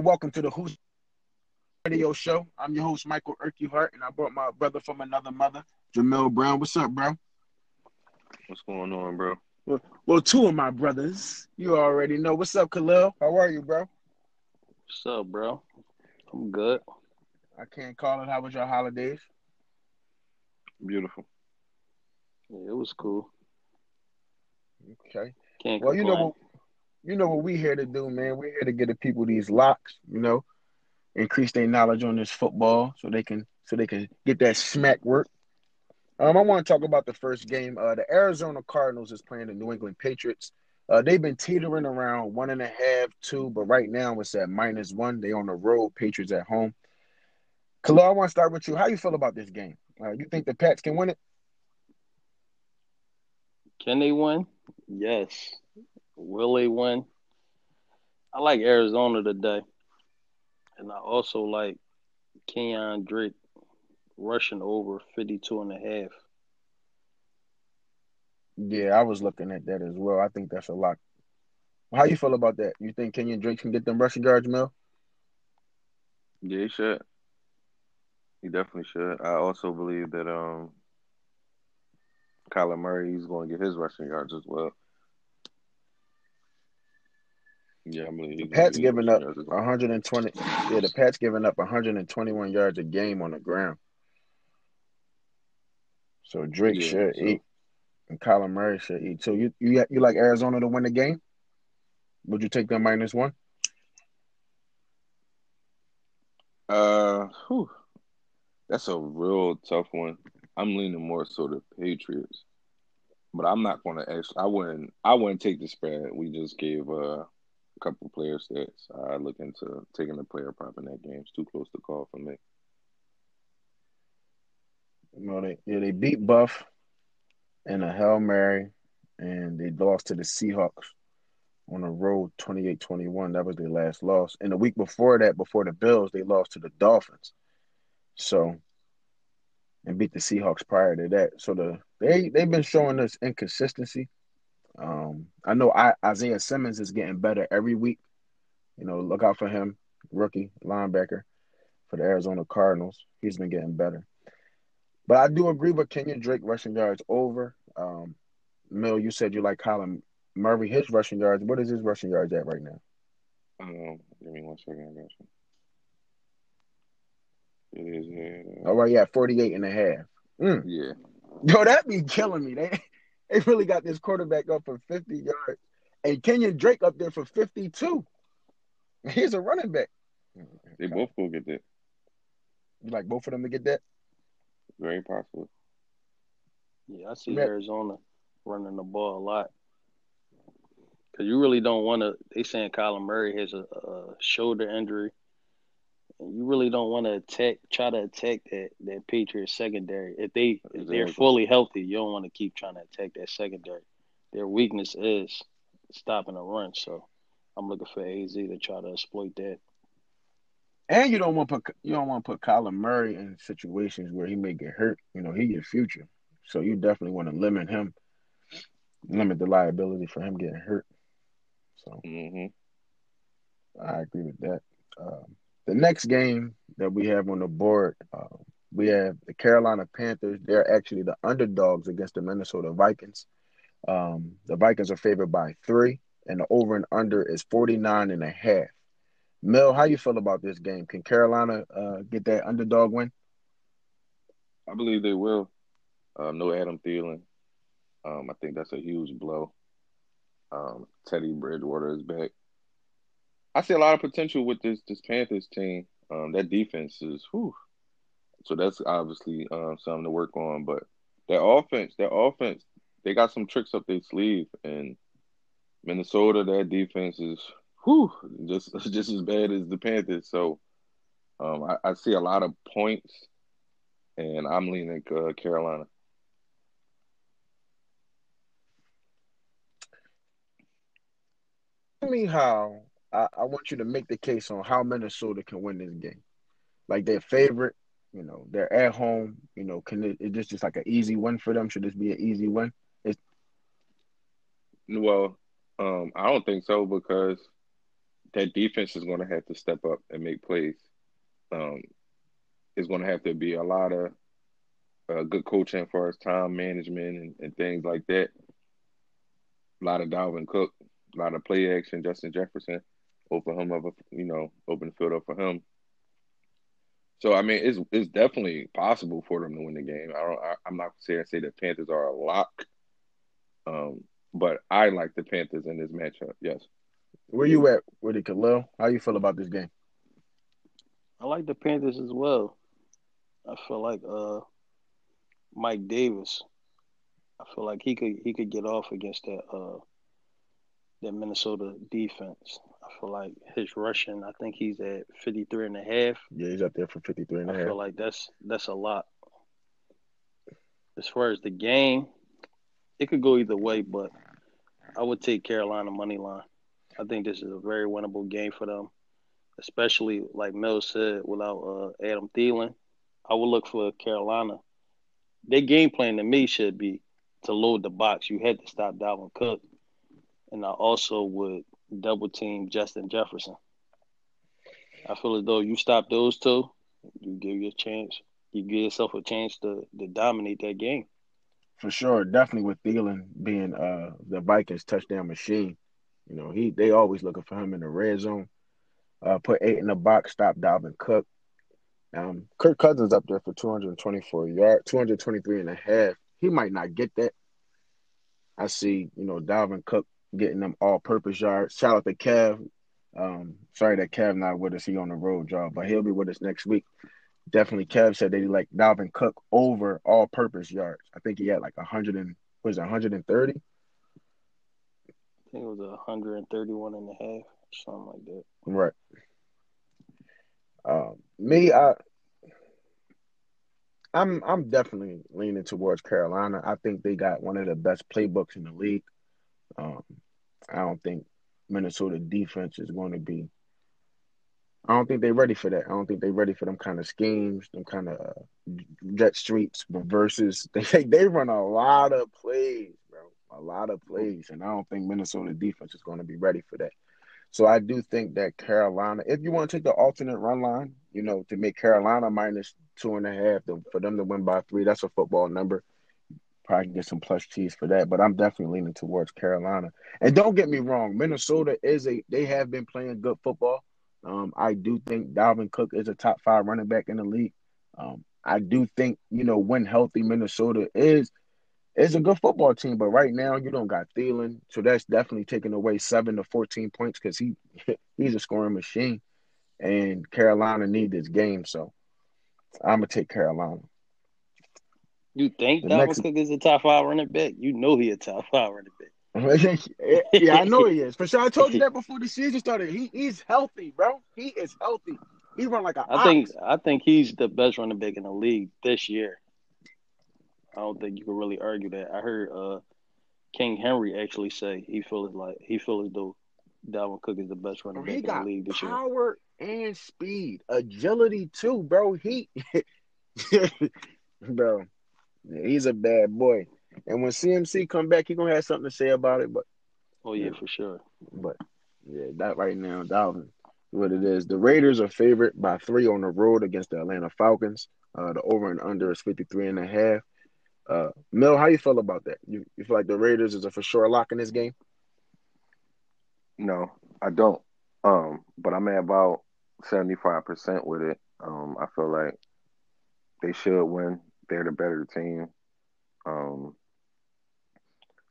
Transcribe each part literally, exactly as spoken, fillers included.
Welcome to the Who's Radio Show. I'm your host, Michael Urquhart, and I brought my brother from another mother, Jamil Brown. What's up, bro? What's going on, bro? Well, well, two of my brothers. You already know. What's up, Khalil? How are you, bro? What's up, bro? I'm good. I can't call it. How was your holidays? Beautiful. Yeah, it was cool. Okay. Can't well, complain. You know what? You know what we here to do, man. We're here to get the people these locks, you know, increase their knowledge on this football so they can so they can get that smack work. Um, I want to talk about the first game. Uh, the Arizona Cardinals is playing the New England Patriots. Uh, they've been teetering around one and a half, two, but right now it's at minus one. They on the road, Patriots at home. Khalil, I want to start with you. How you feel about this game? Uh, you think the Pats can win it? Can they win? Yes. Will they win? I like Arizona today. And I also like Kenyon Drake rushing over fifty-two and a half. Yeah, I was looking at that as well. I think that's a lot. How you feel about that? You think Kenyon Drake can get them rushing yards, Mel? Yeah, he should. He definitely should. I also believe that um, Kyler Murray is going to get his rushing yards as well. Yeah, I mean, the Pats giving up one hundred twenty. Yeah, the Pats giving up one hundred twenty-one yards a game on the ground. So Drake yeah, should so. eat, and Kyler Murray should eat too. You you you like Arizona to win the game? Would you take them minus one? Uh, whew. That's a real tough one. I'm leaning more so to Patriots, but I'm not going to actually. I wouldn't. I wouldn't take the spread. We just gave uh. couple player stats. I look into taking the player prop in that game. It's too close to call for me. Well, they, yeah, they beat Buff in a Hail Mary, and they lost to the Seahawks on the road twenty-eight twenty-one. That was their last loss. And the week before that, before the Bills, they lost to the Dolphins. So, and beat the Seahawks prior to that. So, the they, they've been showing us inconsistency. Um, I know I, Isaiah Simmons is getting better every week. You know, look out for him, rookie linebacker for the Arizona Cardinals. He's been getting better. But I do agree with Kenyon Drake rushing yards over. Um, Mill, you said you like Kyler Murray. His rushing yards, what is his rushing yards at right now? Um, give me one second. I got you. It is yeah. All right, yeah, forty-eight and a half. Mm. Yeah. Yo, that be killing me. They They really got this quarterback up for fifty yards. And Kenyon Drake up there for fifty-two. He's a running back. They both will get that. You like both of them to get that? Very possible. Yeah, I see yeah. Arizona running the ball a lot. Because you really don't want to – they saying Kyler Murray has a, a shoulder injury. And you really don't want to attack, try to attack that, that Patriots secondary. If they if they're fully healthy, you don't want to keep trying to attack that secondary. Their weakness is stopping a run. So I'm looking for A Z to try to exploit that. And you don't want to put you don't want to put Kyler Murray in situations where he may get hurt. You know, he's your future. So you definitely want to limit him, limit the liability for him getting hurt. So mm-hmm. I agree with that. Um, The next game that we have on the board, uh, we have the Carolina Panthers. They're actually the underdogs against the Minnesota Vikings. Um, the Vikings are favored by three, and the over and under is forty-nine and a half. Mel, how you feel about this game? Can Carolina uh, get that underdog win? I believe they will. Uh, no Adam Thielen. Um, I think that's a huge blow. Um, Teddy Bridgewater is back. I see a lot of potential with this this Panthers team. Um, that defense is, whew. So that's obviously um, something to work on. But that offense, that offense, they got some tricks up their sleeve. And Minnesota, that defense is, whew, just just as bad as the Panthers. So um, I, I see a lot of points, and I'm leaning uh, Carolina. Tell me how. I want you to make the case on how Minnesota can win this game. Like, they're favorite, you know, they're at home, you know, can it, is this just like an easy win for them? Should this be an easy win? It's... Well, um, I don't think so because that defense is going to have to step up and make plays. Um, it's going to have to be a lot of uh, good coaching as far as time management and, and things like that. A lot of Dalvin Cook, a lot of play action. Justin Jefferson, open him up, you know, open the field up for him. So I mean, it's it's definitely possible for them to win the game. I don't. I, I'm not saying say the Panthers are a lock, um, but I like the Panthers in this matchup. Yes. Where you at with it, Khalil? How you feel about this game? I like the Panthers as well. I feel like uh, Mike Davis. I feel like he could he could get off against that uh, that Minnesota defense. I feel like his rushing, I think he's at fifty-three and a half. Yeah, he's up there for fifty-three and a half. I feel like that's that's a lot. As far as the game, it could go either way, but I would take Carolina money line. I think this is a very winnable game for them, especially, like Mel said, without uh, Adam Thielen. I would look for Carolina. Their game plan to me should be to load the box. You had to stop Dalvin Cook. And I also would double team Justin Jefferson. I feel as though you stop those two, you give your chance, you give yourself a chance to, to dominate that game. For sure, definitely with Thielen being uh, the Vikings touchdown machine, you know he they always looking for him in the red zone. Uh, put eight in the box, stop Dalvin Cook. Um, Kirk Cousins up there for two hundred twenty-four yards, two hundred twenty-three and a half. He might not get that. I see, you know, Dalvin Cook getting them all-purpose yards. Shout out to Kev. Um, sorry that Kev not with us. He on the road, y'all, but he'll be with us next week. Definitely, Kev said that he like Dalvin Cook over all-purpose yards. I think he had like one hundred and what is it, one hundred thirty? I think it was one hundred thirty-one and a half, something like that. Right. Um, me, I, I'm I'm definitely leaning towards Carolina. I think they got one of the best playbooks in the league. Um, I don't think Minnesota defense is going to be – I don't think they're ready for that. I don't think they're ready for them kind of schemes, them kind of uh, jet streets, reverses. They, they run a lot of plays, bro, a lot of plays, and I don't think Minnesota defense is going to be ready for that. So I do think that Carolina – if you want to take the alternate run line, you know, to make Carolina minus two and a half, to, for them to win by three, that's a football number. Probably get some plus cheese for that, but I'm definitely leaning towards Carolina. And don't get me wrong, Minnesota is a they have been playing good football. Um, I do think Dalvin Cook is a top five running back in the league. Um, I do think, you know, when healthy, Minnesota is is a good football team. But right now, you don't got Thielen, so that's definitely taking away seven to fourteen points because he he's a scoring machine, and Carolina need this game. So I'm gonna take Carolina. You think Dalvin Cook is a top five running back? You know he a top five running back. Yeah, I know he is. For sure, I told you that before the season started. He is healthy, bro. He is healthy. He run like a I ox. think I think he's the best running back in the league this year. I don't think you can really argue that. I heard uh, King Henry actually say he feels like he feels as though Dalvin Cook is the best running bro, back in the league this year. He got power and speed, agility too, bro. He, bro. Yeah, he's a bad boy. And when C M C come back, he's going to have something to say about it. But Oh, yeah, yeah, for sure. But, yeah, that right now, Dalvin, what it is. The Raiders are favored by three on the road against the Atlanta Falcons. Uh, the over and under is fifty-three and a half. Uh, Mel, how you feel about that? You, you feel like the Raiders is a for sure lock in this game? No, I don't. Um, but I'm at about seventy-five percent with it. Um, I feel like they should win. They're the better team. Um,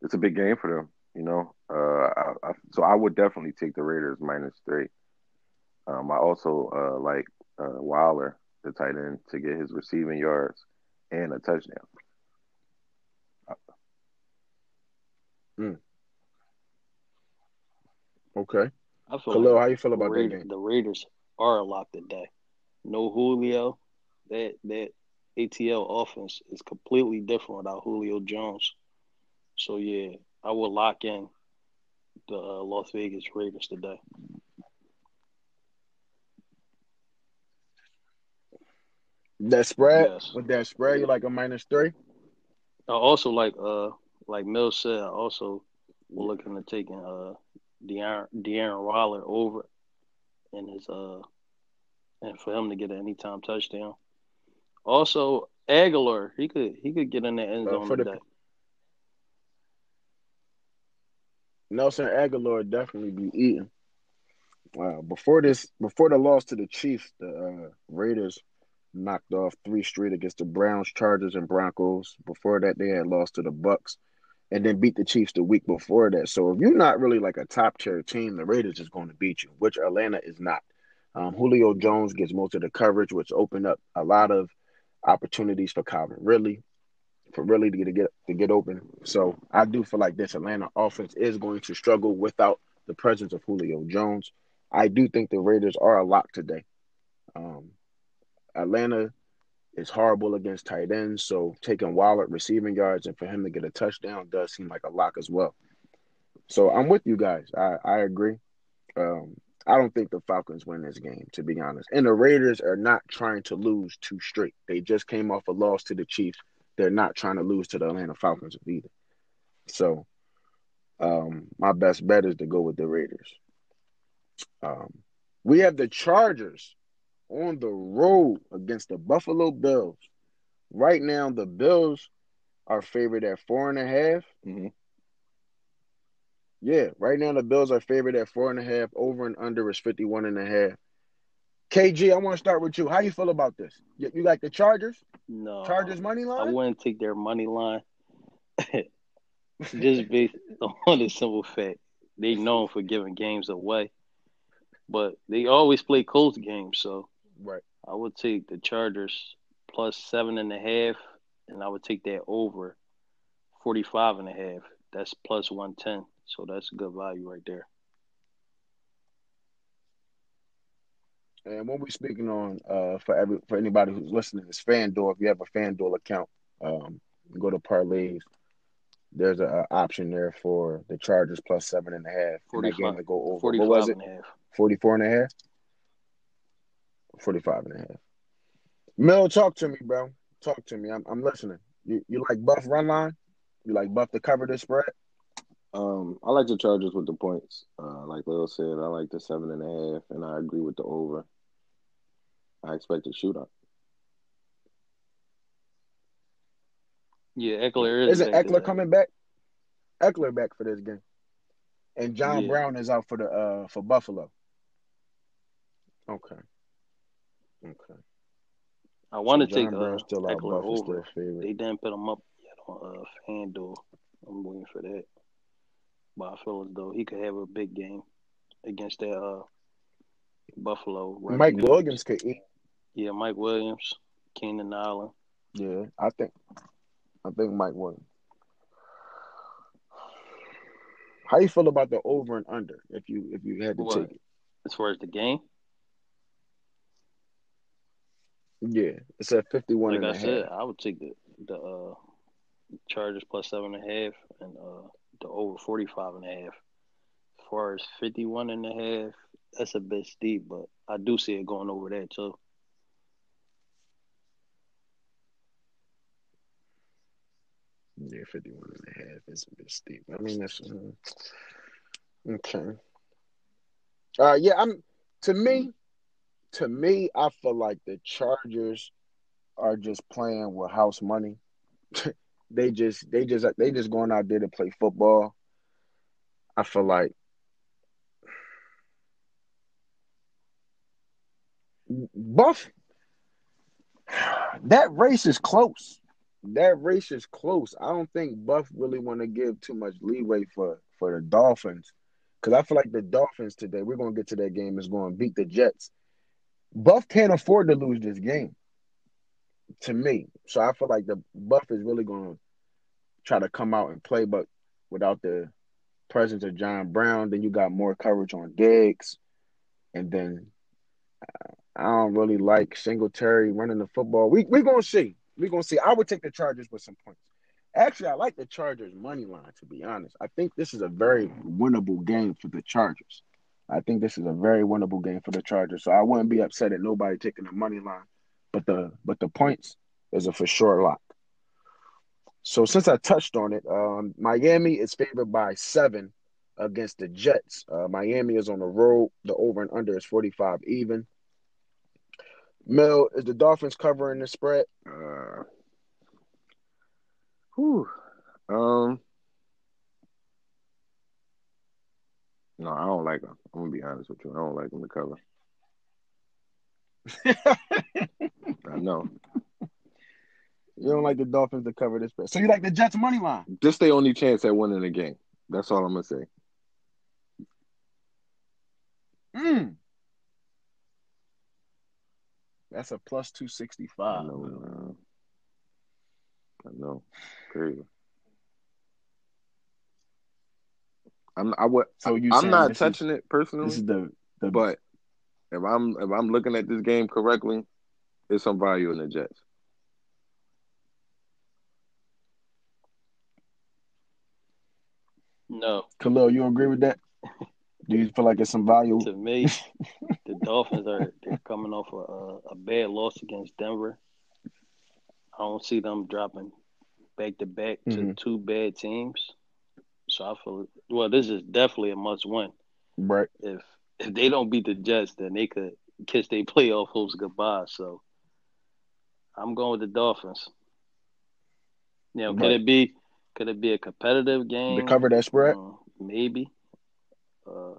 it's a big game for them, you know. Uh, I, I, so I would definitely take the Raiders minus three. Um, I also uh, like uh, Wilder, the tight end, to get his receiving yards and a touchdown. Mm. Okay. I feel Khalil, like how you feel about Raiders, that game? The Raiders are locked today. No Julio. That that. A T L offense is completely different without Julio Jones. So, yeah, I will lock in the uh, Las Vegas Raiders today. That spread? Yes. With that spread, you like a minus three? I also like, uh, like Mel said, I also was looking to taking uh, De'Aaron Rodgers over in his uh, and for him to get an anytime touchdown. Also, Aguilar, he could he could get in the end zone uh, for today. The... Nelson Aguilar definitely be eating. Wow! Before this, before the loss to the Chiefs, the uh, Raiders knocked off three straight against the Browns, Chargers, and Broncos. Before that, they had lost to the Bucks, and then beat the Chiefs the week before that. So if you're not really like a top-tier team, the Raiders is going to beat you, which Atlanta is not. Um, Julio Jones gets most of the coverage, which opened up a lot of opportunities for Calvin Ridley, for Ridley to get to get open. So I do feel like this Atlanta offense is going to struggle without the presence of Julio Jones. I do think the Raiders are a lock today. Um, Atlanta is horrible against tight ends, so taking Wilder receiving yards and for him to get a touchdown does seem like a lock as well. So I'm with you guys. I, I agree. Um, I don't think the Falcons win this game, to be honest. And the Raiders are not trying to lose two straight. They just came off a loss to the Chiefs. They're not trying to lose to the Atlanta Falcons either. So um, my best bet is to go with the Raiders. Um, we have the Chargers on the road against the Buffalo Bills. Right now, the Bills are favored at four and a half. Mm-hmm. Yeah, right now the Bills are favored at four and a half. Over and under is fifty-one and a half. K G, I want to start with you. How you feel about this? You, you like the Chargers? No, Chargers money line. I wouldn't take their money line. Just based on the simple fact they known for giving games away. But they always play close games, so right. I would take the Chargers plus seven and a half, and I would take that over forty-five and a half. That's plus one ten, so that's a good value right there. And what we're speaking on uh, for every for anybody who's listening is FanDuel. If you have a FanDuel account, um, go to parlays. There's an option there for the Chargers plus seven and a half. forty-five, and that game to go over. forty-five what was it? And a half. forty-four and a half? forty-five and a half. Mel, talk to me, bro. Talk to me. I'm I'm listening. You you like Buff run line? You like Buff to cover this spread? Um, I like the Chargers with the points. Uh, like Lil said, I like the seven and a half, and I agree with the over. I expect a shootout. Yeah, Eckler is. Isn't Eckler coming back? Eckler back for this game. And John yeah. Brown is out for the uh, for Buffalo. Okay. Okay. I want so to take uh, still Eckler over. Still they didn't put him up yet on uh, FanDuel. I'm waiting for that. But I feel as though he could have a big game against that uh, Buffalo. Right Mike now. Williams could eat. Yeah, Mike Williams, Keenan Allen. Yeah, I think. I think Mike won. How you feel about the over and under? If you if you had to what? Take it, as far as the game, yeah, it's at fifty-one. Like and I a said, half. I would take the the uh, Chargers plus seven and a half and uh, the over forty-five and a half. As far as fifty-one and a half, that's a bit steep, but I do see it going over there too. Yeah, fifty-one and a half is a bit steep. I mean, that's uh, okay. Uh, yeah, I'm. To me, to me, I feel like the Chargers are just playing with house money. they just, they just, they just going out there to play football. I feel like Buff. That race is close. That race is close. I don't think Buff really want to give too much leeway for, for the Dolphins, because I feel like the Dolphins today, we're going to get to that game, is going to beat the Jets. Buff can't afford to lose this game, to me. So I feel like the Buff is really going to try to come out and play, but without the presence of John Brown, then you got more coverage on Diggs. And then I don't really like Singletary running the football. We, we're going to see. We're going to see. I would take the Chargers with some points. Actually, I like the Chargers' money line, to be honest. I think this is a very winnable game for the Chargers. I think this is a very winnable game for the Chargers. So I wouldn't be upset at nobody taking the money line. But the but the points is a for sure lock. So since I touched on it, um, Miami is favored by seven against the Jets. Uh, Miami is on the road. The over and under is forty-five even. Mel, is the Dolphins covering the spread? Uh, whew. Um, no, I don't like them. I'm going to be honest with you. I don't like them to cover. I know. You don't like the Dolphins to cover this spread. So you like the Jets' money line? This their only chance at winning the game. That's all I'm going to say. Mm. That's a plus two sixty-five. I know. I know. Crazy. I'm, I would, so you I'm not touching is, it personally, this is the, the, but if I'm if I'm looking at this game correctly, there's some value in the Jets. No. Khalil, you agree with that? Do you feel like it's some value? To me, the Dolphins are they're coming off a, a bad loss against Denver. I don't see them dropping back-to-back mm-hmm. to two bad teams. So I feel – well, this is definitely a must-win. Right. If if they don't beat the Jets, then they could kiss their playoff hopes goodbye. So I'm going with the Dolphins. You know, right. could it be could it be a competitive game? To cover that spread? Uh, maybe. Uh,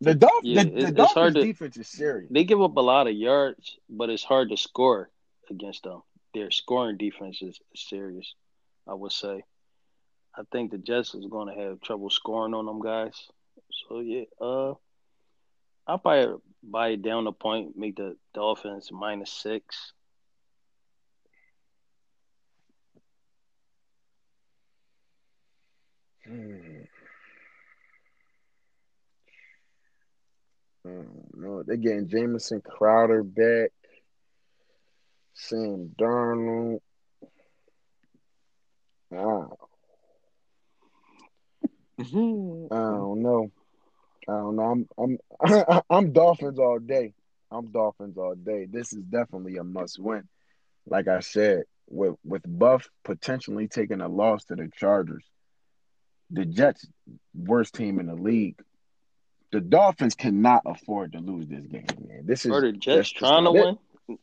the Dolph- yeah, the, the it's Dolphins hard to, defense is serious. They give up a lot of yards, but it's hard to score against them. Their scoring defense is serious, I would say. I think the Jets is going to have trouble scoring on them guys. So, yeah, uh, I'll probably buy it down a point, make the Dolphins minus six. Hmm. Oh, no, they're getting Jamison Crowder back, Sam Darnold. Wow. I don't know. I don't know. I'm I'm I, I'm Dolphins all day. I'm Dolphins all day. This is definitely a must win. Like I said, with with Buff potentially taking a loss to the Chargers, the Jets worst team in the league. The Dolphins cannot afford to lose this game, man. This is Are the Jets trying to win?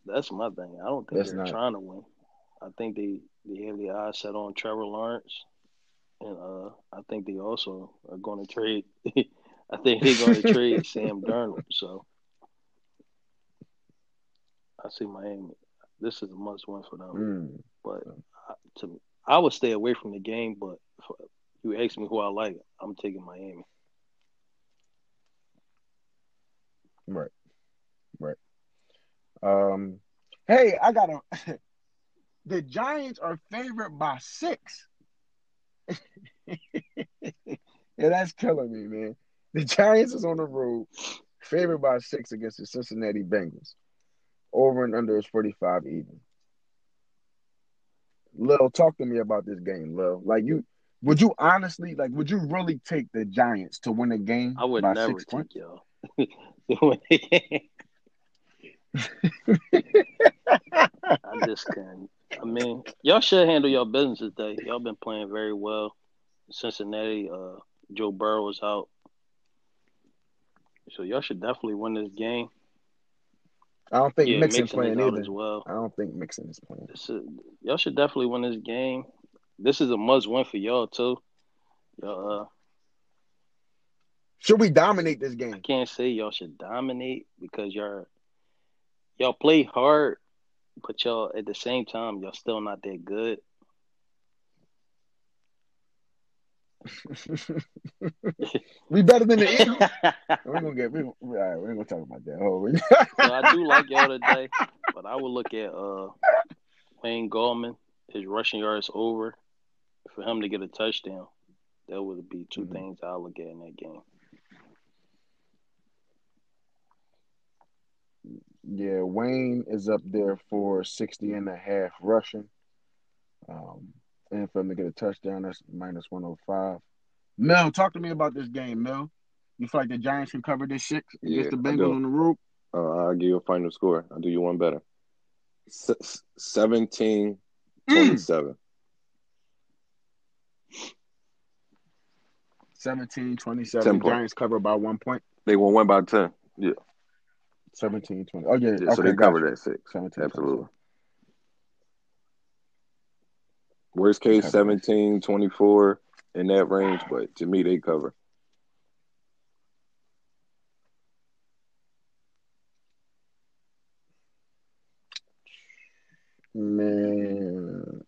That's my thing. I don't think that's they're not. trying to win. I think they, they have their eyes set on Trevor Lawrence. And uh, I think they also are going to trade – I think they're going to trade Sam Darnold. So, I see Miami. This is a must-win for them. Mm. But I, to, I would stay away from the game, but if you ask me who I like, I'm taking Miami. Right. Right. Um, hey, I got a – the Giants are favored by six. Yeah, that's killing me, man. The Giants is on the road, favored by six against the Cincinnati Bengals. Over and under is forty-five even. Lil, talk to me about this game, Lil. Like, you would you honestly, like, would you really take the Giants to win a game? I would by never six take y'all. I just can't. I mean, y'all should handle your business today. Y'all been playing very well. Cincinnati, uh, Joe Burrow is out. So y'all should definitely win this game. I don't think yeah, Mixon's Mixon playing either. As well. I don't think Mixon is playing. This is, y'all should definitely win this game. This is a must-win for y'all, too. Y'all, uh, should we dominate this game? I can't say y'all should dominate because y'all, y'all play hard. But y'all, at the same time, y'all still not that good. We better than the Eagles. We're gonna get. We all right. We're gonna talk about that. Oh, we... So I do like y'all today, but I would look at uh, Wayne Gallman. His rushing yards over for him to get a touchdown. That would be two mm-hmm. things I look at in that game. Yeah, Wayne is up there for sixty and a half rushing. Um, and for him to get a touchdown, that's minus one oh five. Mel, talk to me about this game, Mel. You feel like the Giants can cover this six against yeah, the Bengals on the road? Uh, I'll give you a final score. I'll do you one better. seventeen twenty-seven. Mm. seventeen twenty-seven. Giants cover by one point. They won't win by ten. Yeah. seventeen twenty. Oh, yeah. yeah okay, so they covered that six. seventeen Absolutely. twenty-seven. Worst case, seventeen twenty-four in that range, but to me, they cover. Man,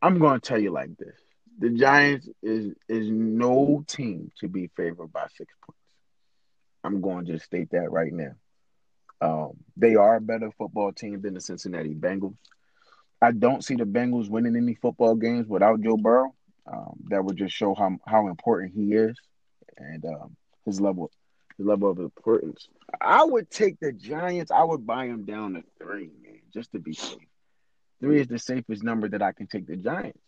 I'm going to tell you like this. The Giants is is no team to be favored by six points. I'm going to just state that right now. Um, they are a better football team than the Cincinnati Bengals. I don't see the Bengals winning any football games without Joe Burrow. Um, that would just show how how important he is and um, his level his level of importance. I would take the Giants. I would buy them down to three, man, just to be safe. Three is the safest number that I can take the Giants.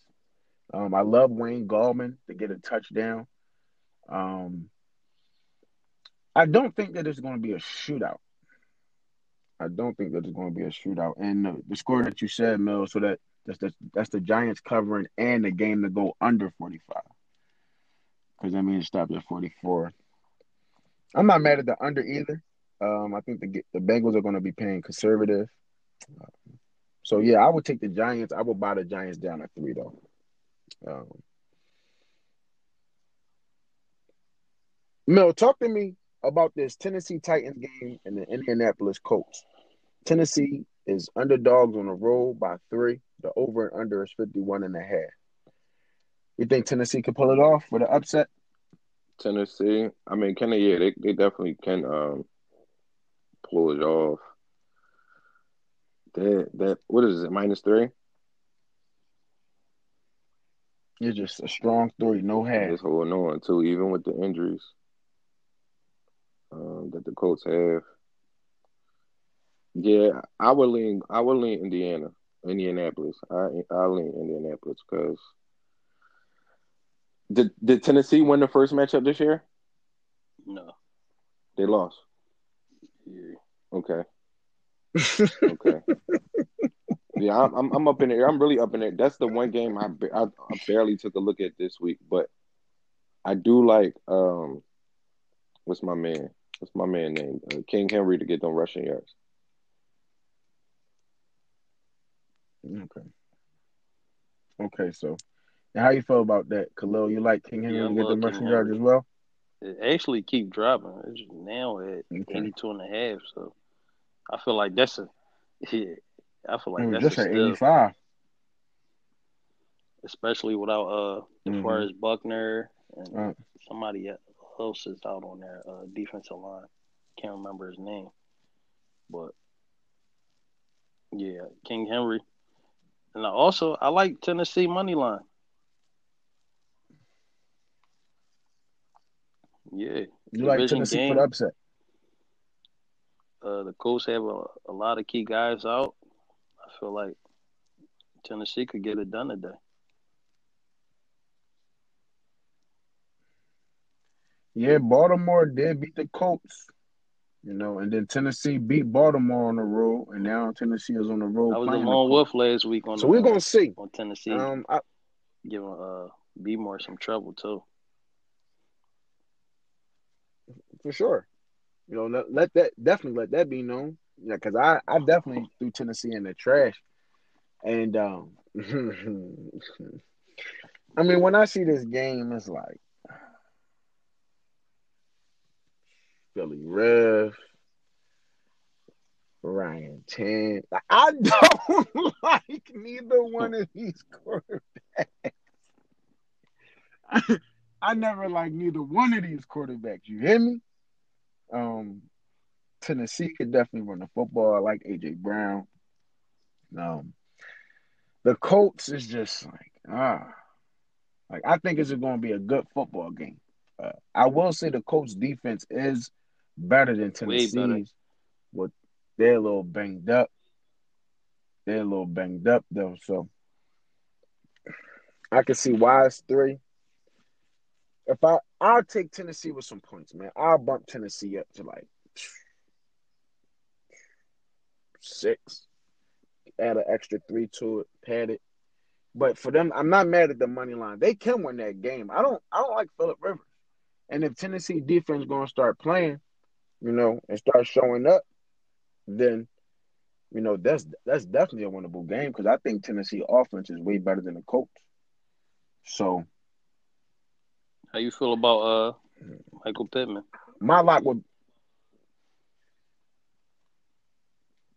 Um, I love Wayne Gallman to get a touchdown. Um, I don't think that it's going to be a shootout. I don't think that it's going to be a shootout. And the, the score that you said, Mel, so that that's the, that's the Giants covering and the game to go under forty-five. Because that means it stopped at forty-four. I'm not mad at the under either. Um, I think the the Bengals are going to be paying conservative. So, yeah, I would take the Giants. I would buy the Giants down at three, though. Um, Mel, talk to me about this Tennessee Titans game and the Indianapolis Colts. Tennessee is underdogs on the road by three. The over and under is fifty-one and a half. You think Tennessee can pull it off with an upset? Tennessee, I mean, can they? Yeah, they, they definitely can um, pull it off. That that what is it? Minus three. You're just a strong three, no half. Just holding on too, even with the injuries um, that the Colts have. Yeah, I would lean. I would lean Indiana, Indianapolis. I I lean Indianapolis because did did Tennessee win the first matchup this year? No, they lost. Yeah. Okay. Okay. Yeah, I'm, I'm I'm up in there. I'm really up in there. That's the one game I, I, I barely took a look at this week, but I do like um, what's my man? What's my man name? Uh, King Henry to get them rushing yards. Okay. Okay, so now how you feel about that, Khalil? You like King Henry yeah, to get them rushing yards as well? It actually keep dropping. It's just now at okay. eighty-two and a half. So I feel like that's a yeah. I feel like mm, that's a still, eighty-five. Especially without uh, mm-hmm. DeForest Buckner and right. somebody else is out on their uh, defensive line. Can't remember his name, but yeah, King Henry. And I also I like Tennessee money line. Yeah, you like Tennessee game. For the upset. Uh, the Colts have a, a lot of key guys out. I feel like Tennessee could get it done today. Yeah, Baltimore did beat the Colts, you know, and then Tennessee beat Baltimore on the road, and now Tennessee is on the road. I was along Wolf last week on. So the, we're gonna see on Tennessee. Um, I, giving uh B-more some trouble too, for sure. You know, let, let that definitely let that be known. Yeah, because I, I definitely threw Tennessee in the trash. And, um, I mean, when I see this game, it's like Philly Riff, Ryan Tan. I don't like neither one of these quarterbacks. I, I never like neither one of these quarterbacks. You hear me? Um, Tennessee could definitely run the football. I like A J Brown. Um, the Colts is just like, ah. Like, I think it's going to be a good football game. Uh, I will say the Colts defense is better than Tennessee's. Better. With, they're a little banged up. They're a little banged up, though. So, I can see why it's three. If I, I'll take Tennessee with some points, man. I'll bump Tennessee up to like six. Add an extra three to it, pad it, But for them, I'm not mad at the money line. They can win that game. I don't I don't like Philip Rivers. And if Tennessee defense going to start playing, you know, and start showing up, then, you know, that's that's definitely a winnable game because I think Tennessee offense is way better than the Colts. So. How you feel about uh Michael Pittman? My lock would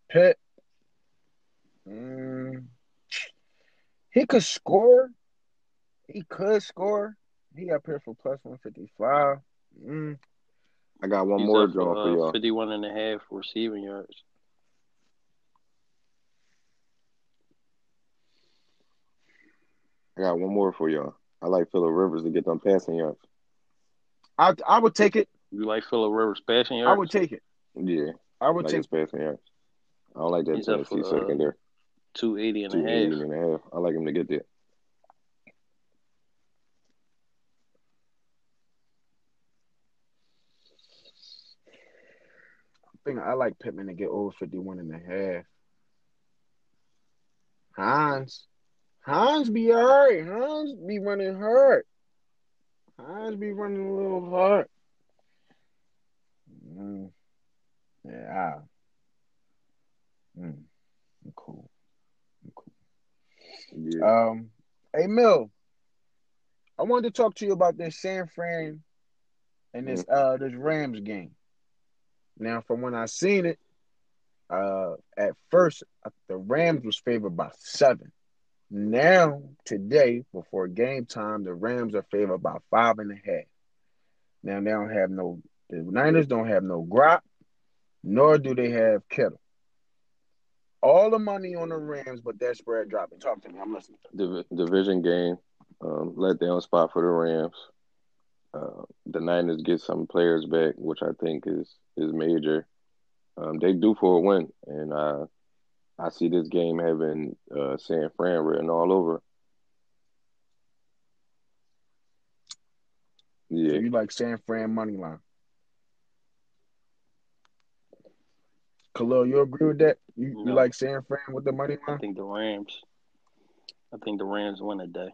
Pitt. Mm. He could score. He could score. He up here for plus one fifty-five. Mm. I got one He's more draw for, uh, for y'all. fifty-one and a half receiving yards. I got one more for y'all. I like Phillip Rivers to get them passing yards. I I would take it. You like Phillip Rivers passing yards? I would take it. Yeah. I would I like take his passing yards. I don't like that He's Tennessee for, secondary. Uh, two eighty and a half. two eighty and a half. I like him to get there. I think I like Pittman to get over fifty-one and a half. Hines. Hines be all right. Hines be running hard. Hines be running a little hard. Mm. Yeah. Mm. I'm cool. Yeah. Um, hey Mil, I wanted to talk to you about this San Fran and this uh this Rams game. Now, from when I seen it, uh, at first the Rams was favored by seven. Now today, before game time, the Rams are favored by five and a half. Now they don't have no the Niners don't have no Gropp, nor do they have Kittle. All the money on the Rams, but that spread dropping. Talk to me. I'm listening. Div- division game. Um, let down spot for the Rams. Uh, the Niners get some players back, which I think is is major. Um, they do for a win. And I, I see this game having uh, San Fran written all over. Yeah. So you like San Fran money line? Khalil, you agree with that? You, no. you like San Fran with the money line? I think the Rams. I think the Rams win today.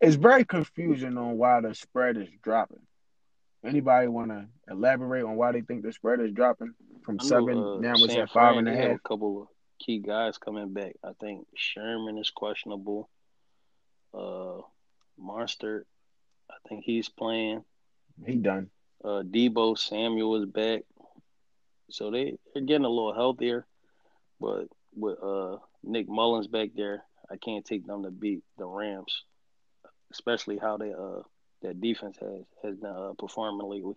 It's very confusing on why the spread is dropping. Anybody want to elaborate on why they think the spread is dropping from know, seven uh, now it's at five and a half? A couple of key guys coming back. I think Sherman is questionable. Uh. Monster, I think he's playing. He done. Uh, Debo Samuel is back, so they they're getting a little healthier. But with uh Nick Mullins back there, I can't take them to beat the Rams, especially how they uh that defense has has been uh, performing lately.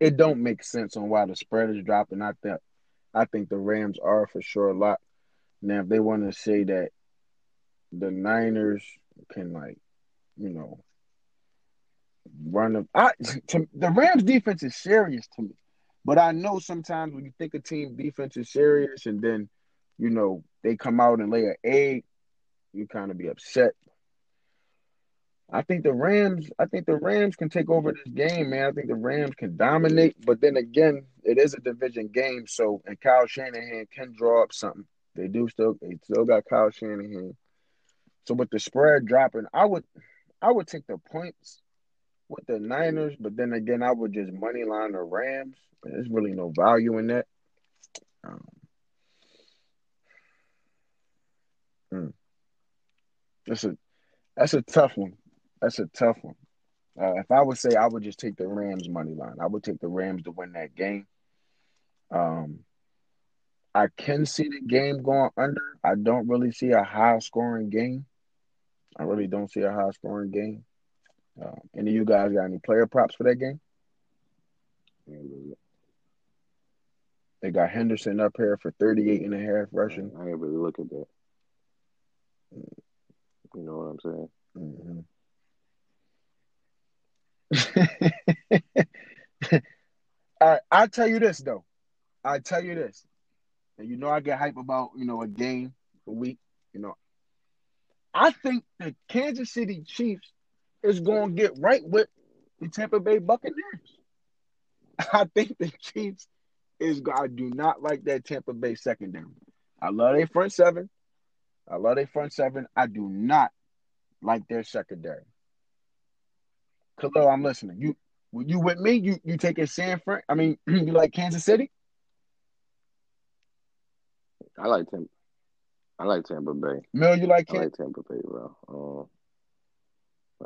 It don't make sense on why the spread is dropping. I think, I think the Rams are for sure a lot. Now, if they want to say that the Niners can, like, you know, run them. I, to, the Rams' defense is serious to me. But I know sometimes when you think a team defense is serious and then, you know, they come out and lay an egg, you kind of be upset. I think the Rams. I think the Rams can take over this game, man. I think the Rams can dominate. But then again, it is a division game, so and Kyle Shanahan can draw up something. They do still. They still got Kyle Shanahan. So with the spread dropping, I would, I would take the points with the Niners. But then again, I would just money line the Rams. There's really no value in that. Um, hmm. That's a, that's a tough one. That's a tough one. Uh, if I would say I would just take the Rams money line. I would take the Rams to win that game. Um, I can see the game going under. I don't really see a high-scoring game. I really don't see a high-scoring game. Uh, any of you guys got any player props for that game? They got Henderson up here for thirty-eight and a half rushing. I didn't really look at that. You know what I'm saying? Mm-hmm. All right, I'll tell you this though. I'll tell you this. And you know I get hype about, you know, a game a week, you know. I think the Kansas City Chiefs is going to get right with the Tampa Bay Buccaneers. I think the Chiefs is – I do not like that Tampa Bay secondary. I love their front seven. I love their front seven. I do not like their secondary. Khalil, I'm listening. You you with me? You you taking San Fran? I mean, you like Kansas City? I like Tampa. I like Tampa Bay. No, you like Kansas? I like Tampa Bay, bro. Uh,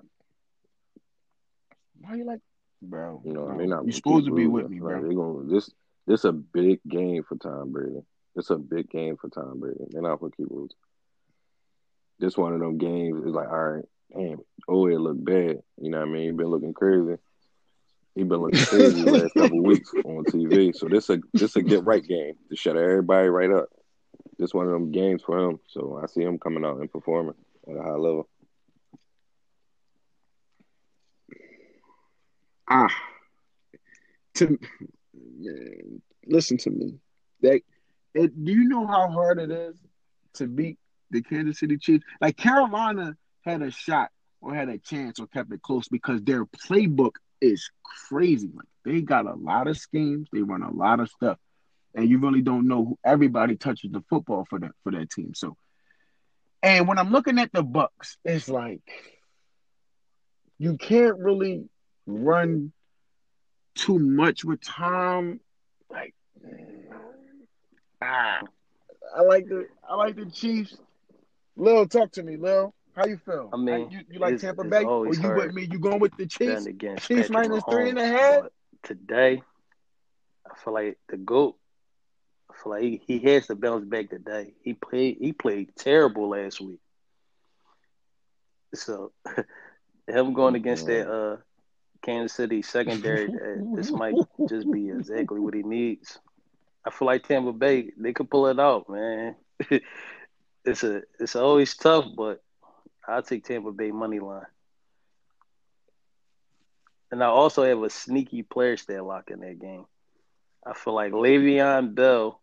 Why you like – bro, you know, bro. Not, you're supposed to be with me, bro. They're gonna, this this is a big game for Tom Brady. It's a big game for Tom Brady. They're not going to keep losing. This one of them games is like, all right, damn, oh, it looked bad. You know what I mean? He's been looking crazy. He's been looking crazy the last couple weeks on T V. So this a this a get-right game to shut everybody right up. This one of them games for him. So I see him coming out and performing at a high level. Ah. To, man, listen to me. That – It, do you know how hard it is to beat the Kansas City Chiefs? Like, Carolina had a shot or had a chance or kept it close because their playbook is crazy. Like, they got a lot of schemes. They run a lot of stuff. And you really don't know who everybody touches the football for that, for that team. So, and when I'm looking at the Bucs, it's like you can't really run too much with Tom. Like, Ah, I like the I like the Chiefs. Lil, talk to me, Lil. How you feel? I mean, you, you like Tampa Bay? Or you with me? You going with the Chiefs? Chiefs minus Mahomes, three and a half. Today, I feel like the GOAT. I feel like he, he has to bounce back today. He played he played terrible last week. So him going against that uh, Kansas City secondary, uh, this might just be exactly what he needs. I feel like Tampa Bay, they could pull it off, man. it's a, it's always tough, but I'll take Tampa Bay money line. And I also have a sneaky player stat lock in that game. I feel like Le'Veon Bell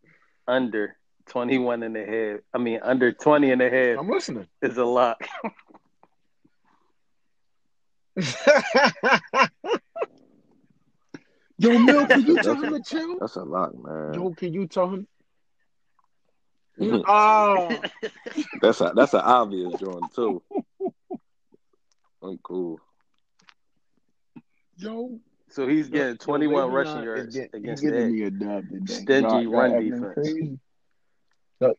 under twenty-one and a half. I mean, under twenty and a half. I'm listening. Is a lock. Yo, Mil, can you tell him to chill? That's a lot, man. Yo, can you tell him? Oh. That's a, that's an obvious joint, too. I'm cool. Yo. So he's getting twenty-one yo, rushing yards get, against that stingy God, run defense. Look.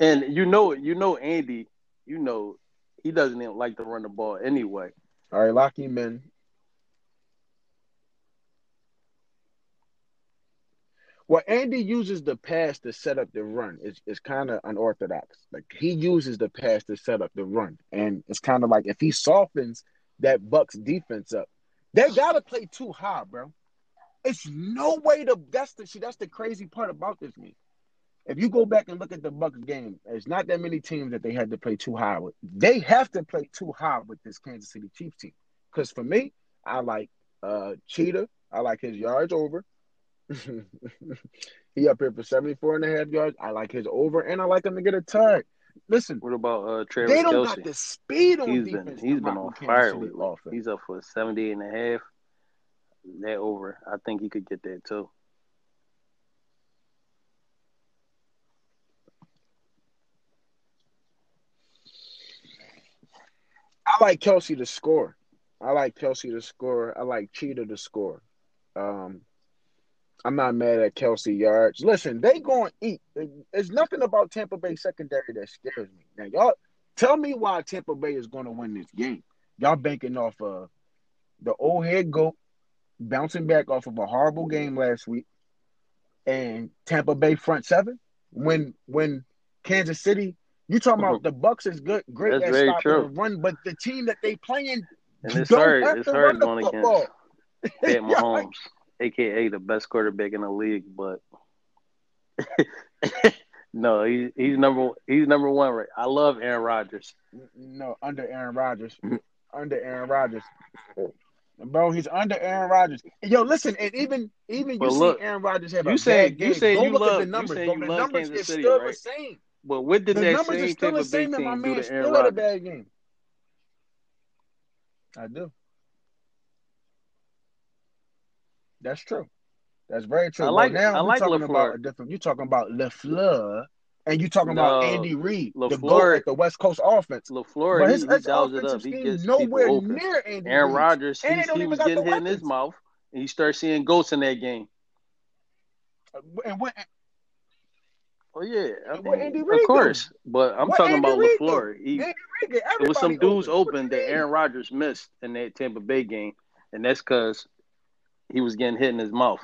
And you know, you know, Andy, you know, he doesn't even like to run the ball anyway. All right, lock him in. Well, Andy uses the pass to set up the run. It's, it's kind of unorthodox. Like, he uses the pass to set up the run. And it's kind of like if he softens that Bucs defense up, they got to play too high, bro. It's no way to – that's the see, that's the crazy part about this game. If you go back and look at the Bucs game, there's not that many teams that they had to play too high with. They have to play too high with this Kansas City Chiefs team. Because for me, I like uh, Cheetah. I like his yards over. He up here for seventy-four and a half yards. I like his over, and I like him to get a tag. Listen, what about uh, Travis Kelce? They don't Kelce? Got the speed on he's defense. Been, he's been on fire with offense. He's up for seventy and a half. That over, I think he could get that too. I like Kelce to score. I like Kelce to score. I like Cheetah to score. Um. I'm not mad at Kelce yards. Listen, they going to eat. There's nothing about Tampa Bay secondary that scares me. Now, y'all, tell me why Tampa Bay is going to win this game. Y'all banking off of the old head goat, bouncing back off of a horrible game last week, and Tampa Bay front seven. When when Kansas City, you're talking about the Bucs is good, great at stopping the run, but the team that they playing and it's don't hard. Have it's to hard run going the football. Pat Mahomes. A K A the best quarterback in the league, but no, he, he's number he's number one. Right, I love Aaron Rodgers. No, under Aaron Rodgers, under Aaron Rodgers, bro, he's under Aaron Rodgers. Yo, listen, and even even but you look, see Aaron Rodgers have you a say, bad game. You say go you look love, at the numbers. You say you the love numbers Kansas is City, still right? the same. But what did the that numbers same are still the same that my man still had a bad game. I do. That's true. That's very true. I like, right now, I like talking about a different. You're talking about LaFleur, and you're talking no, about Andy Reid, LaFleur, the goal at the West Coast offense. LaFleur, but his, he, his he offensive it up. He gets nowhere near Andy Reid. Aaron Rodgers, he, he was getting hit in his mouth, and you start seeing ghosts in that game. Uh, and what? Oh yeah, I mean, what Andy Reid of course. Do? But I'm what talking Andy about LaFleur. He, Andy Reid, there was some dudes open that Aaron Rodgers missed in that Tampa Bay game, and that's because he was getting hit in his mouth.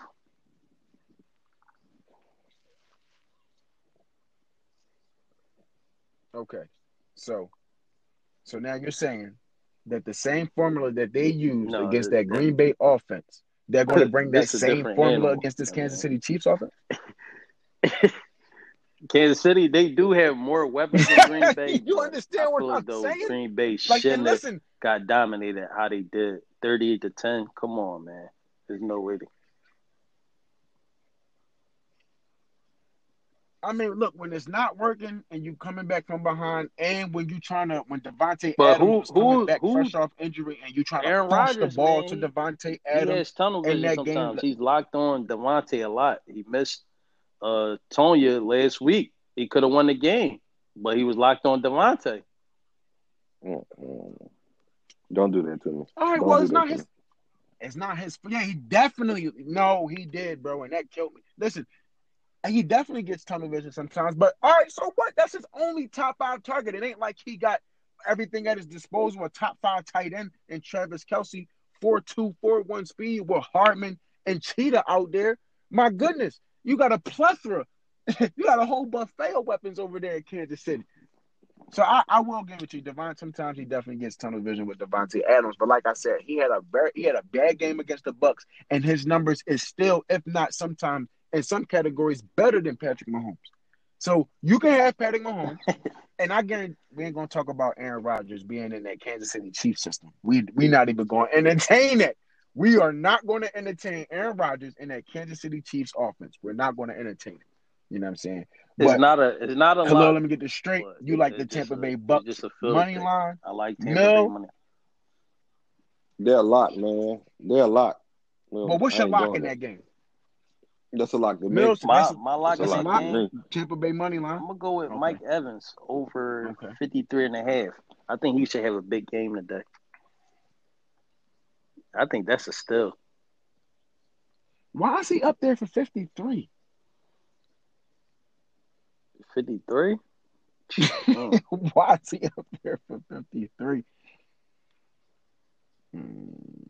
Okay, so so now you're saying that the same formula that they used no, against that Green Bay offense, they're going to bring that same formula animal. against this Kansas City Chiefs offense? Kansas City, they do have more weapons than Green Bay. You understand what I'm though, saying? Green Bay like, shouldn't got dominated how they did. thirty-eight to ten Come on, man. There's no way to. I mean, look, when it's not working and you coming back from behind, and when you trying to, when Davante Adams who, was coming who, back who, fresh off injury, and you trying Aaron to push Rodgers, the ball man, to Davante Adams, he has tunnel vision that sometimes. Game. He's locked on Davante a lot. He missed uh, Tonya last week. He could have won the game, but he was locked on Davante. Mm-hmm. Don't do that to me. All right, Don't well, it's not his. Me. It's not his. Yeah, he definitely. No, he did, bro, and that killed me. Listen. He definitely gets tunnel vision sometimes, but all right, so what? That's his only top five target. It ain't like he got everything at his disposal, a top five tight end and Travis Kelce, four two, four one speed with Hartman and Cheetah out there. My goodness, you got a plethora. You got a whole buffet of weapons over there in Kansas City. So I, I will give it to you, Devon. Sometimes he definitely gets tunnel vision with Davante Adams, but like I said, he had a very, he had a bad game against the Bucs, and his numbers is still, if not sometimes, in some categories, better than Patrick Mahomes. So you can have Patrick Mahomes, and I guarantee we ain't gonna talk about Aaron Rodgers being in that Kansas City Chiefs system. We we not even going to entertain it. We are not going to entertain Aaron Rodgers in that Kansas City Chiefs offense. We're not going to entertain it. You know what I'm saying? It's but, not a. It's not a. Hello, let me get this straight. You like the Tampa a, Bay Bucks money thing. line? I like Tampa no. Bay money. They're a lot, man. They're a lot. Man, but what's your lock in that game? That's a lock. My, my lock is lock. Tampa Bay money line. I'm gonna go with okay. Mike Evans over okay. fifty-three and a half I think he should have a big game today. I think that's a steal. Why is he up there for fifty-three fifty-three Oh. Why is he up there for fifty-three Hmm.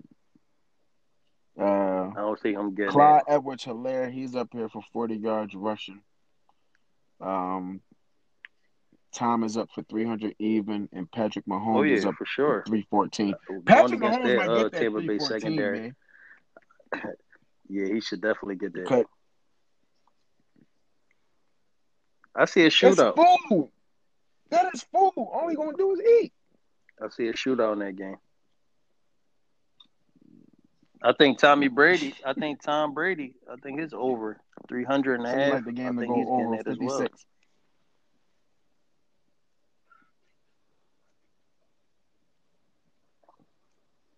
Uh, I don't think I'm getting Clyde that. Edwards-Hilaire, he's up here for forty yards rushing. Um, Tom is up for three hundred even, and Patrick Mahomes oh, yeah, is up for sure for three fourteen Uh, Patrick Mahomes that, might uh, get that Tampa Bay secondary. Man. Yeah, he should definitely get that. Cut. I see a shootout. That's food. That is food. All he's going to do is eat. I see a shootout in that game. I think Tommy Brady, I think Tom Brady, I think it's over three hundred and a half Like the game I think he's getting that as well.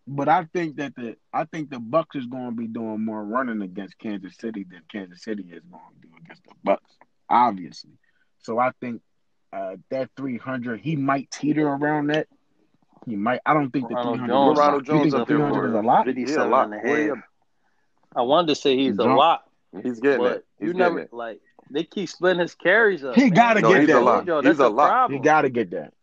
But I think that the I think the Bucks is going to be doing more running against Kansas City than Kansas City is going to do against the Bucks, obviously. So I think uh, that three hundred he might teeter around that. He might. I don't think the Ronald Jones, Ronald Jones up there for is a lot. He's a lot. I wanted to say he's Jones. a lot. He's getting it. He's you getting never it. Like they keep splitting his carries up. He gotta no, get that. A lot. Yo, he's a lot. Problem. He gotta get that.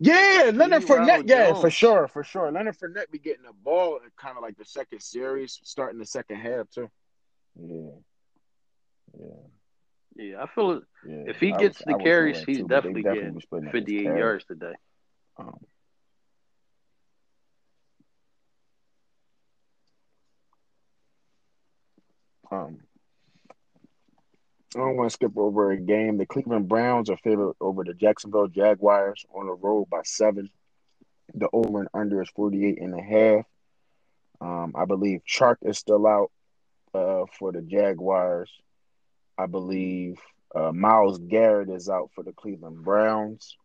Yeah, Leonard Fournette. Ronald yeah, Jones. for sure, for sure. Leonard Fournette be getting the ball in kind of like the second series, starting the second half too. Yeah. Yeah. Yeah, I feel it. Yeah, if he gets was, the I carries, he's too, definitely, definitely getting fifty-eight yards today. Um, um, I don't want to skip over a game. The Cleveland Browns are favored over the Jacksonville Jaguars on the road by seven The over and under is forty-eight and a half Um, I believe Chark is still out uh, for the Jaguars. I believe uh, Myles Garrett is out for the Cleveland Browns.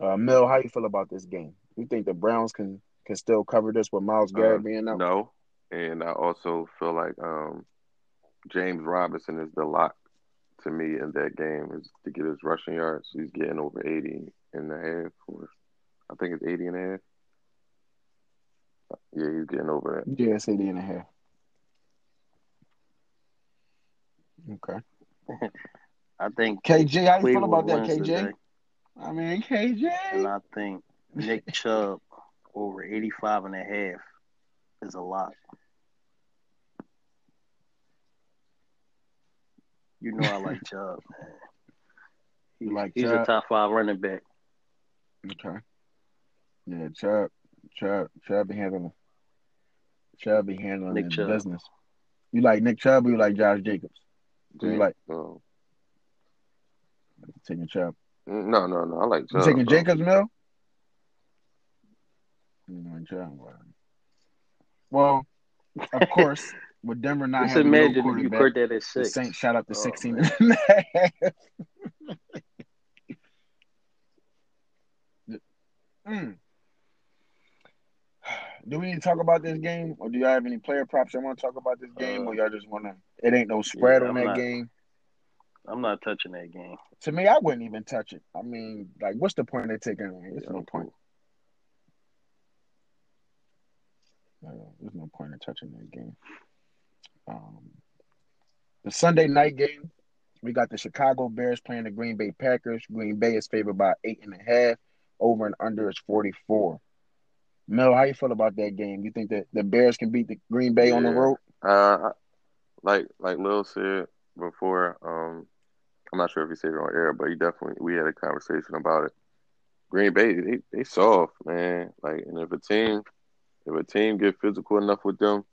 Uh, Mel, how you feel about this game? You think the Browns can, can still cover this with Myles Garrett uh, being out? No, and I also feel like um, James Robinson is the lock to me in that game is to get his rushing yards. He's getting over eighty and a half. Or, I think it's eighty and a half. Yeah, he's getting over that. Yeah, it's eighty and a half. Okay. I think K J, how you feel about that, K J? Today. I mean, K J. And I think Nick Chubb over eighty-five and a half is a lot. You know I like Chubb, man. You like He's Chubb? A top five running back. Okay. Yeah, Chubb. Chubb. Chubb be handling Chubb be handling Nick his Chubb. business. You like Nick Chubb or you like Josh Jacobs? Do you like oh. taking Chubb? No, no, no. I like Chubb. You taking bro. Jacobs, Mel? You know, Chubb. Well, of course, with Denver not Just having imagine no if you heard that at six. The Saints shot up to oh, sixteen man. and a half. mm. Do we need to talk about this game, or do y'all have any player props y'all want to talk about this game, uh, or y'all just want to – it ain't no spread yeah, on I'm that not, game? I'm not touching that game. To me, I wouldn't even touch it. I mean, like, what's the point of taking it? There's yeah, no point. Cool. There's no point in touching that game. Um, the Sunday night game, we got the Chicago Bears playing the Green Bay Packers. Green Bay is favored by eight and a half. Over and under is forty-four. Mel, how you feel about that game? You think that the Bears can beat the Green Bay yeah. on the road? Uh, like like Lil said before, um, I'm not sure if he said it on air, but he definitely we had a conversation about it. Green Bay, they they soft, man. Like, and if a team if a team get physical enough with them,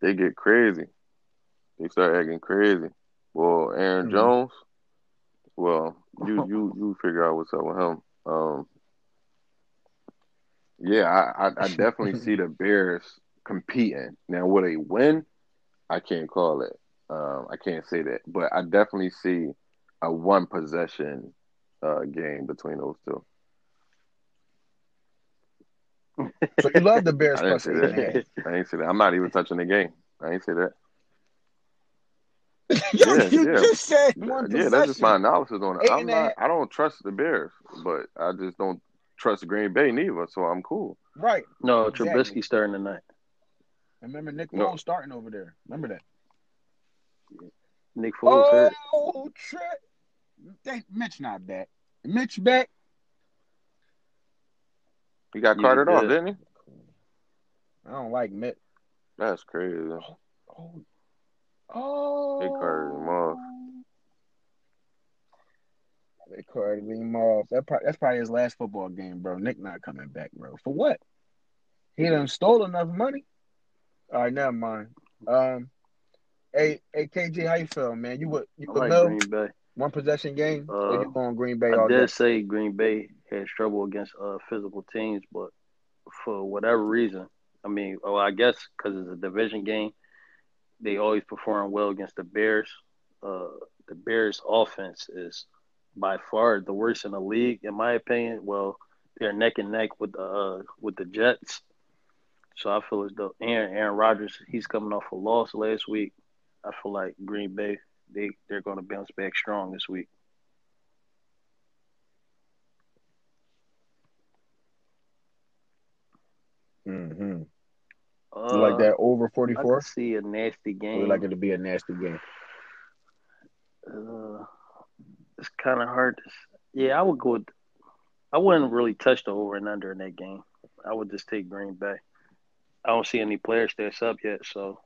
they get crazy. They start acting crazy. Well, Aaron mm-hmm. Jones, well, you you you figure out what's up with him. Um, Yeah, I, I, I definitely see the Bears competing. Now, will they win? I can't call it. Um, I can't say that. But I definitely see a one-possession uh, game between those two. So you love the Bears. I didn't say that. I ain't say that. I'm not even touching the game. I ain't say that. yeah, you yeah. just said one possession. Yeah, that's just my analysis on it. I'm not, I don't trust the Bears, but I just don't. Trust Green Bay neither, so I'm cool. Right. No, exactly. Trubisky starting tonight. Remember Nick Foles no. starting over there. Remember that. Yeah. Nick Foles. Oh, oh tri- Mitch not back. Mitch back. He got yeah, carted off, didn't he? I don't like Mitch. That's crazy. Oh. oh. oh. They carted him off. They carted him off. That probably, that's probably his last football game, bro. Nick not coming back, bro. For what? He done stole enough money. All right, never mind. Um, hey, hey, K G, how you feel, man? You would you would know like one possession game? Uh, or you going Green Bay? I all did day? say Green Bay has trouble against uh, physical teams, but for whatever reason, I mean, oh, I guess because it's a division game, they always perform well against the Bears. Uh, the Bears' offense is by far the worst in the league, in my opinion. Well, they're neck and neck with the uh, with the Jets. So I feel as though Aaron Aaron Rodgers, he's coming off a loss last week. I feel like Green Bay, they they're going to bounce back strong this week. Mm-hmm. Uh, you like that over forty-four? I could see a nasty game. We like it to be a nasty game. Uh. It's kind of hard. To, yeah, I would go with, I wouldn't really touch the over and under in that game. I would just take Green Bay. I don't see any player stats up yet, so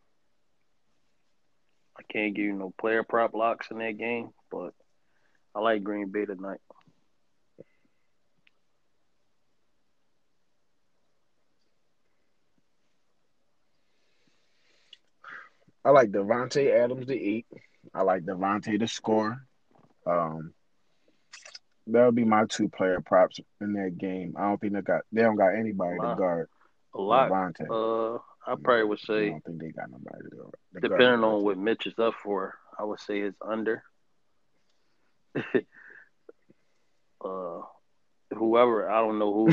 I can't give you no player prop locks in that game, but I like Green Bay tonight. I like Davante Adams to eat. I like Davante to score. Um, that'll be my two player props in that game. I don't think they got they don't got anybody to guard a lot. Uh, I probably would say I don't think they got nobody to guard. Depending on what Mitch is up for, I would say it's under. uh, whoever, I don't know who,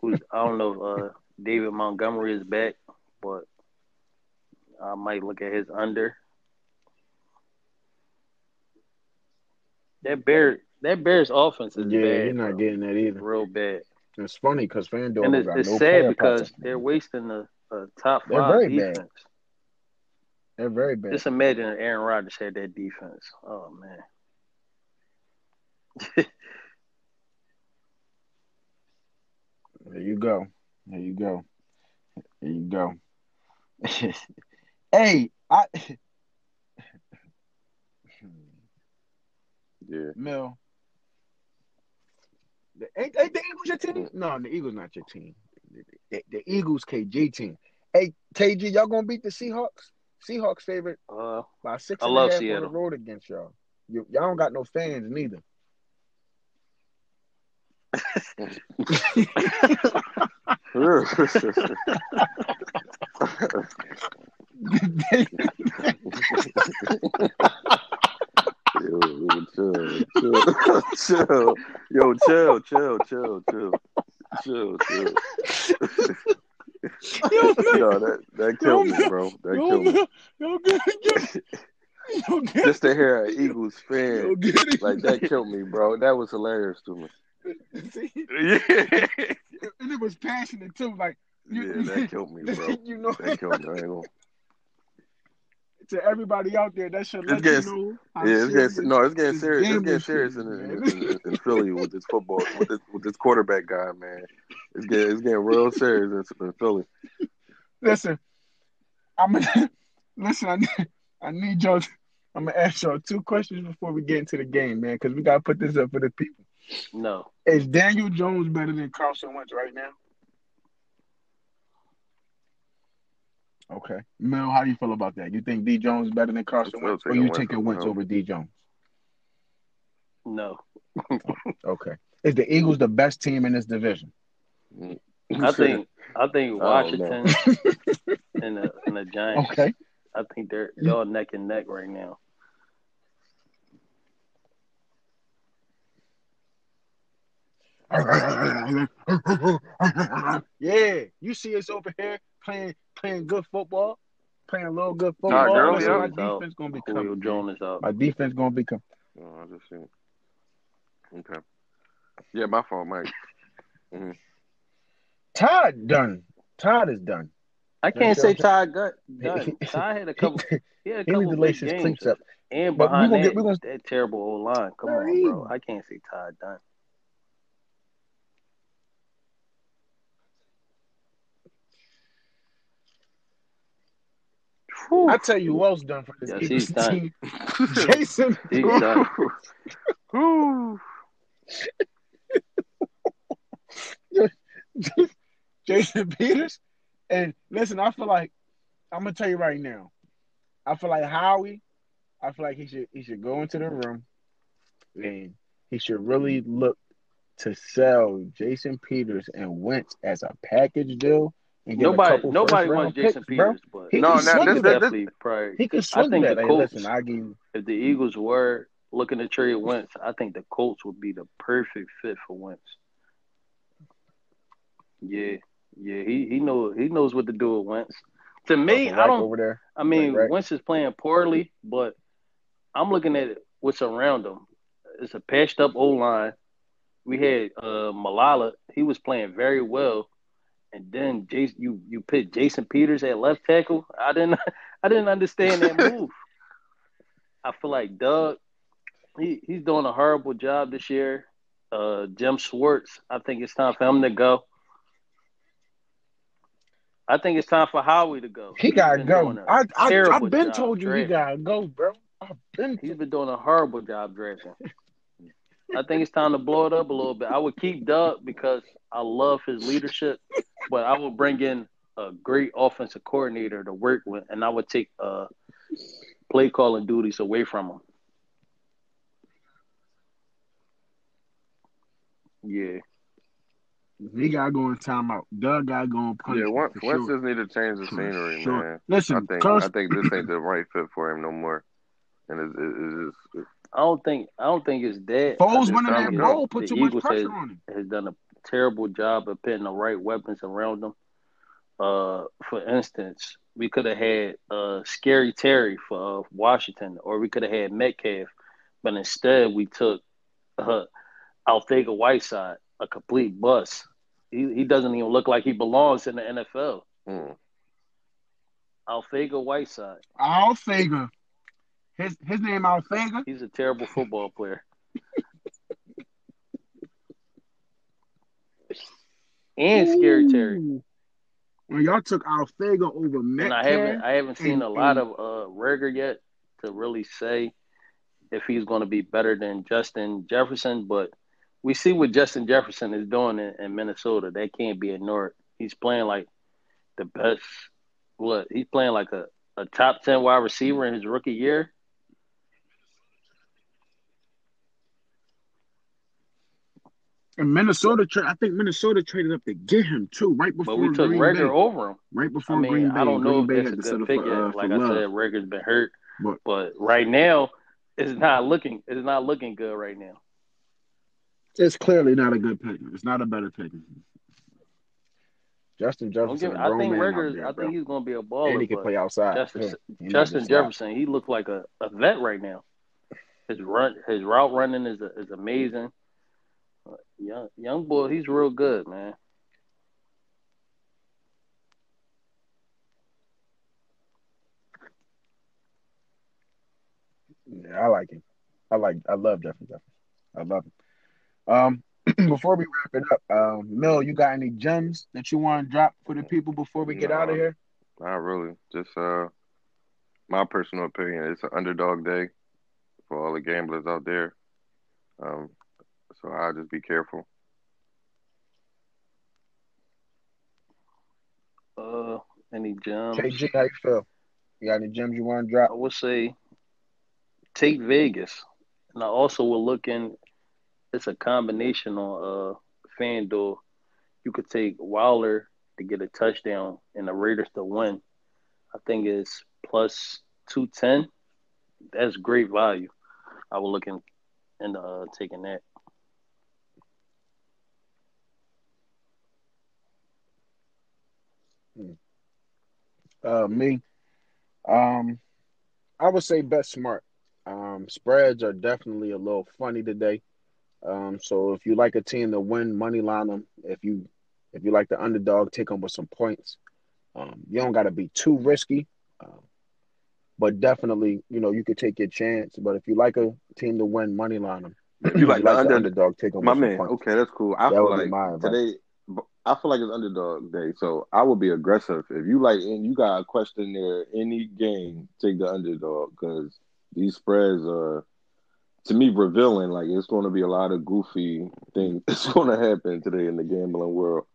who I don't know if uh, David Montgomery is back, but I might look at his under. That Bear, that Bears offense is yeah, bad. Yeah, you're not bro. getting that either. Real bad. It's funny because FanDuel and it's, got it's no sad because practice. They're wasting the uh, top they're five very defense. Bad. They're very bad. Just imagine if Aaron Rodgers had that defense. Oh man. There you go. There you go. There you go. Hey, I. Yeah. Mel. The, ain't, ain't the Eagles your team? No, the Eagles not your team. The, the, the Eagles K G team. Hey, K G, y'all gonna beat the Seahawks? Seahawks favorite uh, by six and a half Seattle. On the road against y'all. You, y'all don't got no fans neither. Yo, chill, chill, chill. Yo, chill, chill, chill, chill, chill, chill. Yo, no, that that killed yo, me, bro. That yo, killed me. Yo, yo, yo, just to hear an Eagles fan, yo, like that killed me, bro. That was hilarious to me. See? Yeah, and it was passionate too. Like, you, yeah, that killed me, bro. You know, that killed me. I ain't gonna... To everybody out there, that should let gets, you know. Yeah, it's getting no, it's getting serious. It's getting serious in, in, in, in Philly with this football, with this, with this quarterback guy, man. It's getting it's getting real serious in, in Philly. Listen, I'm gonna, listen. I need, I need y'all. I'm gonna ask y'all two questions before we get into the game, man, because we gotta put this up for the people. No, is Daniel Jones better than Carson Wentz right now? Okay. Mel, how do you feel about that? You think D. Jones is better than Carson Wentz, or you taking Wentz over D. Jones? No. Okay. Is the Eagles the best team in this division? I think I think Washington oh, no. and, the, and the Giants. Okay. I think they're y'all neck and neck right now. Yeah. You see us over here playing – Playing good football, playing a little good football. Nah, girl, yeah, my, defense gonna be Julio Jones is out. my defense going to be coming. My defense going to be coming. Oh, I just seen it. Okay. Yeah, my fault, Mike. Mm-hmm. Todd done. Todd is done. I can't say Todd got done. Todd had a couple. He had a couple of games up. And behind that, gonna... that terrible old line. Come All on, right. bro. I can't say Todd done. Whew. I tell you who else done for this yeah, Eagles team. Jason. He's done. Jason Peters. And listen, I feel like I'm gonna tell you right now. I feel like Howie, I feel like he should he should go into the room and he should really look to sell Jason Peters and Wentz as a package deal. Nobody, nobody wants Jason Peters, bro. But no, now this definitely prior. He could swing I think that. The Colts, hey, listen, I give you... if the Eagles were looking to trade Wentz, I think the Colts would be the perfect fit for Wentz. Yeah, yeah, he he knows he knows what to do with Wentz. To me, right I don't. Over there. I mean, right, right. Wentz is playing poorly, but I'm looking at what's around him. It's a patched up O line. We had uh, Malala. He was playing very well. And then Jason, you you put Jason Peters at left tackle. I didn't I didn't understand that move. I feel like Doug, he, he's doing a horrible job this year. Uh, Jim Schwartz, I think it's time for him to go. I think it's time for Howie to go. He, he gotta go. I, I I've been told you he gotta go, bro. I've been. He's been doing a horrible job drafting. I think it's time to blow it up a little bit. I would keep Doug because I love his leadership, but I would bring in a great offensive coordinator to work with, and I would take uh, play calling duties away from him. Yeah. He got to go in timeout. Doug got to go in punch. Yeah, Wentz sure. just need to change the scenery, sure. man. Listen, I think, I think this ain't the right fit for him no more. And it's, it's just... It's, I don't think I don't think it's that. Foles winning that role put too much pressure on him. Has done a terrible job of putting the right weapons around them. Uh, for instance, we could have had uh, Scary Terry for uh, Washington, or we could have had Metcalf, but instead we took uh, Alfaiga-Whiteside, a complete bust. He he doesn't even look like he belongs in the N F L. Mm. Alfaiga-Whiteside. Alfaiga. His his name Alfaiga. He's a terrible football player. And Ooh. Scary Terry. When y'all took Alfaiga over Metcalf. And I haven't I haven't seen and, a lot and... of uh, rigor yet to really say if he's going to be better than Justin Jefferson, but we see what Justin Jefferson is doing in, in Minnesota. That can't be ignored. He's playing like the best. Look, he's playing like a, a top ten wide receiver in his rookie year. And Minnesota, I think Minnesota traded up to get him too, right before. But we took Rager over him, right before. I mean, Green Bay. I don't know Green if that's a good pick. For, uh, like I love. said, Rager's been hurt, but, but right now, it's not looking. It's not looking good right now. It's clearly not a good pick. It's not a better pick. Justin Jefferson. I think Rager. There, I think he's going to be a baller. And he can play outside. Justin, yeah, Justin Jefferson. He looked like a, a vet right now. His run, his route running is a, is amazing. Uh, young young boy, he's real good, man. Yeah, I like him. I like. I love Justin Jefferson. I love him. Um, before we wrap it up, um, Mill, you got any gems that you want to drop for the people before we get no, out of here? Not really. Just uh, my personal opinion. It's an underdog day for all the gamblers out there. Um, so I'll just be careful. Uh, any gems? K G, how you feel? You got any gems you want to drop? I would say take Vegas, and I also will look in. It's a combination on uh, FanDuel. You could take Wilder to get a touchdown and the Raiders to win. I think it's plus two ten. That's great value. I was looking and uh, taking that. Uh, me, um, I would say bet smart. Um, spreads are definitely a little funny today. Um, so if you like a team to win, money line them. If you if you like the underdog, take them with some points. Um, you don't got to be too risky, um, but definitely, you know, you could take your chance. But if you like a team to win, money line them. If you like, you like the under- underdog, take them. My with man, some points. Okay, that's cool. I that feel like mine, today, right? I feel like it's underdog day, so I would be aggressive. If you like, and you got a question there, any game, take the underdog because these spreads are. To me, revealing, like, it's going to be a lot of goofy things that's going to happen today in the gambling world.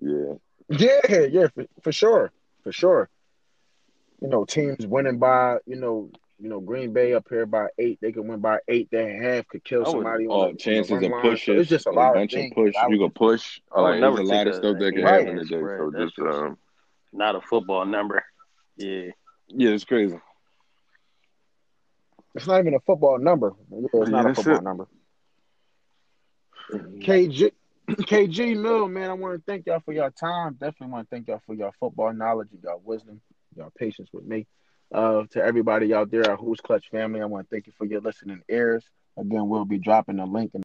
Yeah. Yeah, yeah, for, for sure. For sure. You know, teams winning by, you know, you know, Green Bay up here by eight. They could win by eight. That half could kill somebody. Oh, chances of pushes. So it's just a lot of things. Push. You could push. Like, there's a lot of stuff that can happen today. So just, um, not a football number. Yeah. Yeah, it's crazy. It's not even a football number. It's not yeah, a football it. number. K G, K G, Mill, man, I want to thank y'all for y'all time. Definitely want to thank y'all for y'all football knowledge and y'all wisdom, y'all patience with me. Uh, to everybody out there, our Who's Clutch family, I want to thank you for your listening ears. Again, we'll be dropping a link in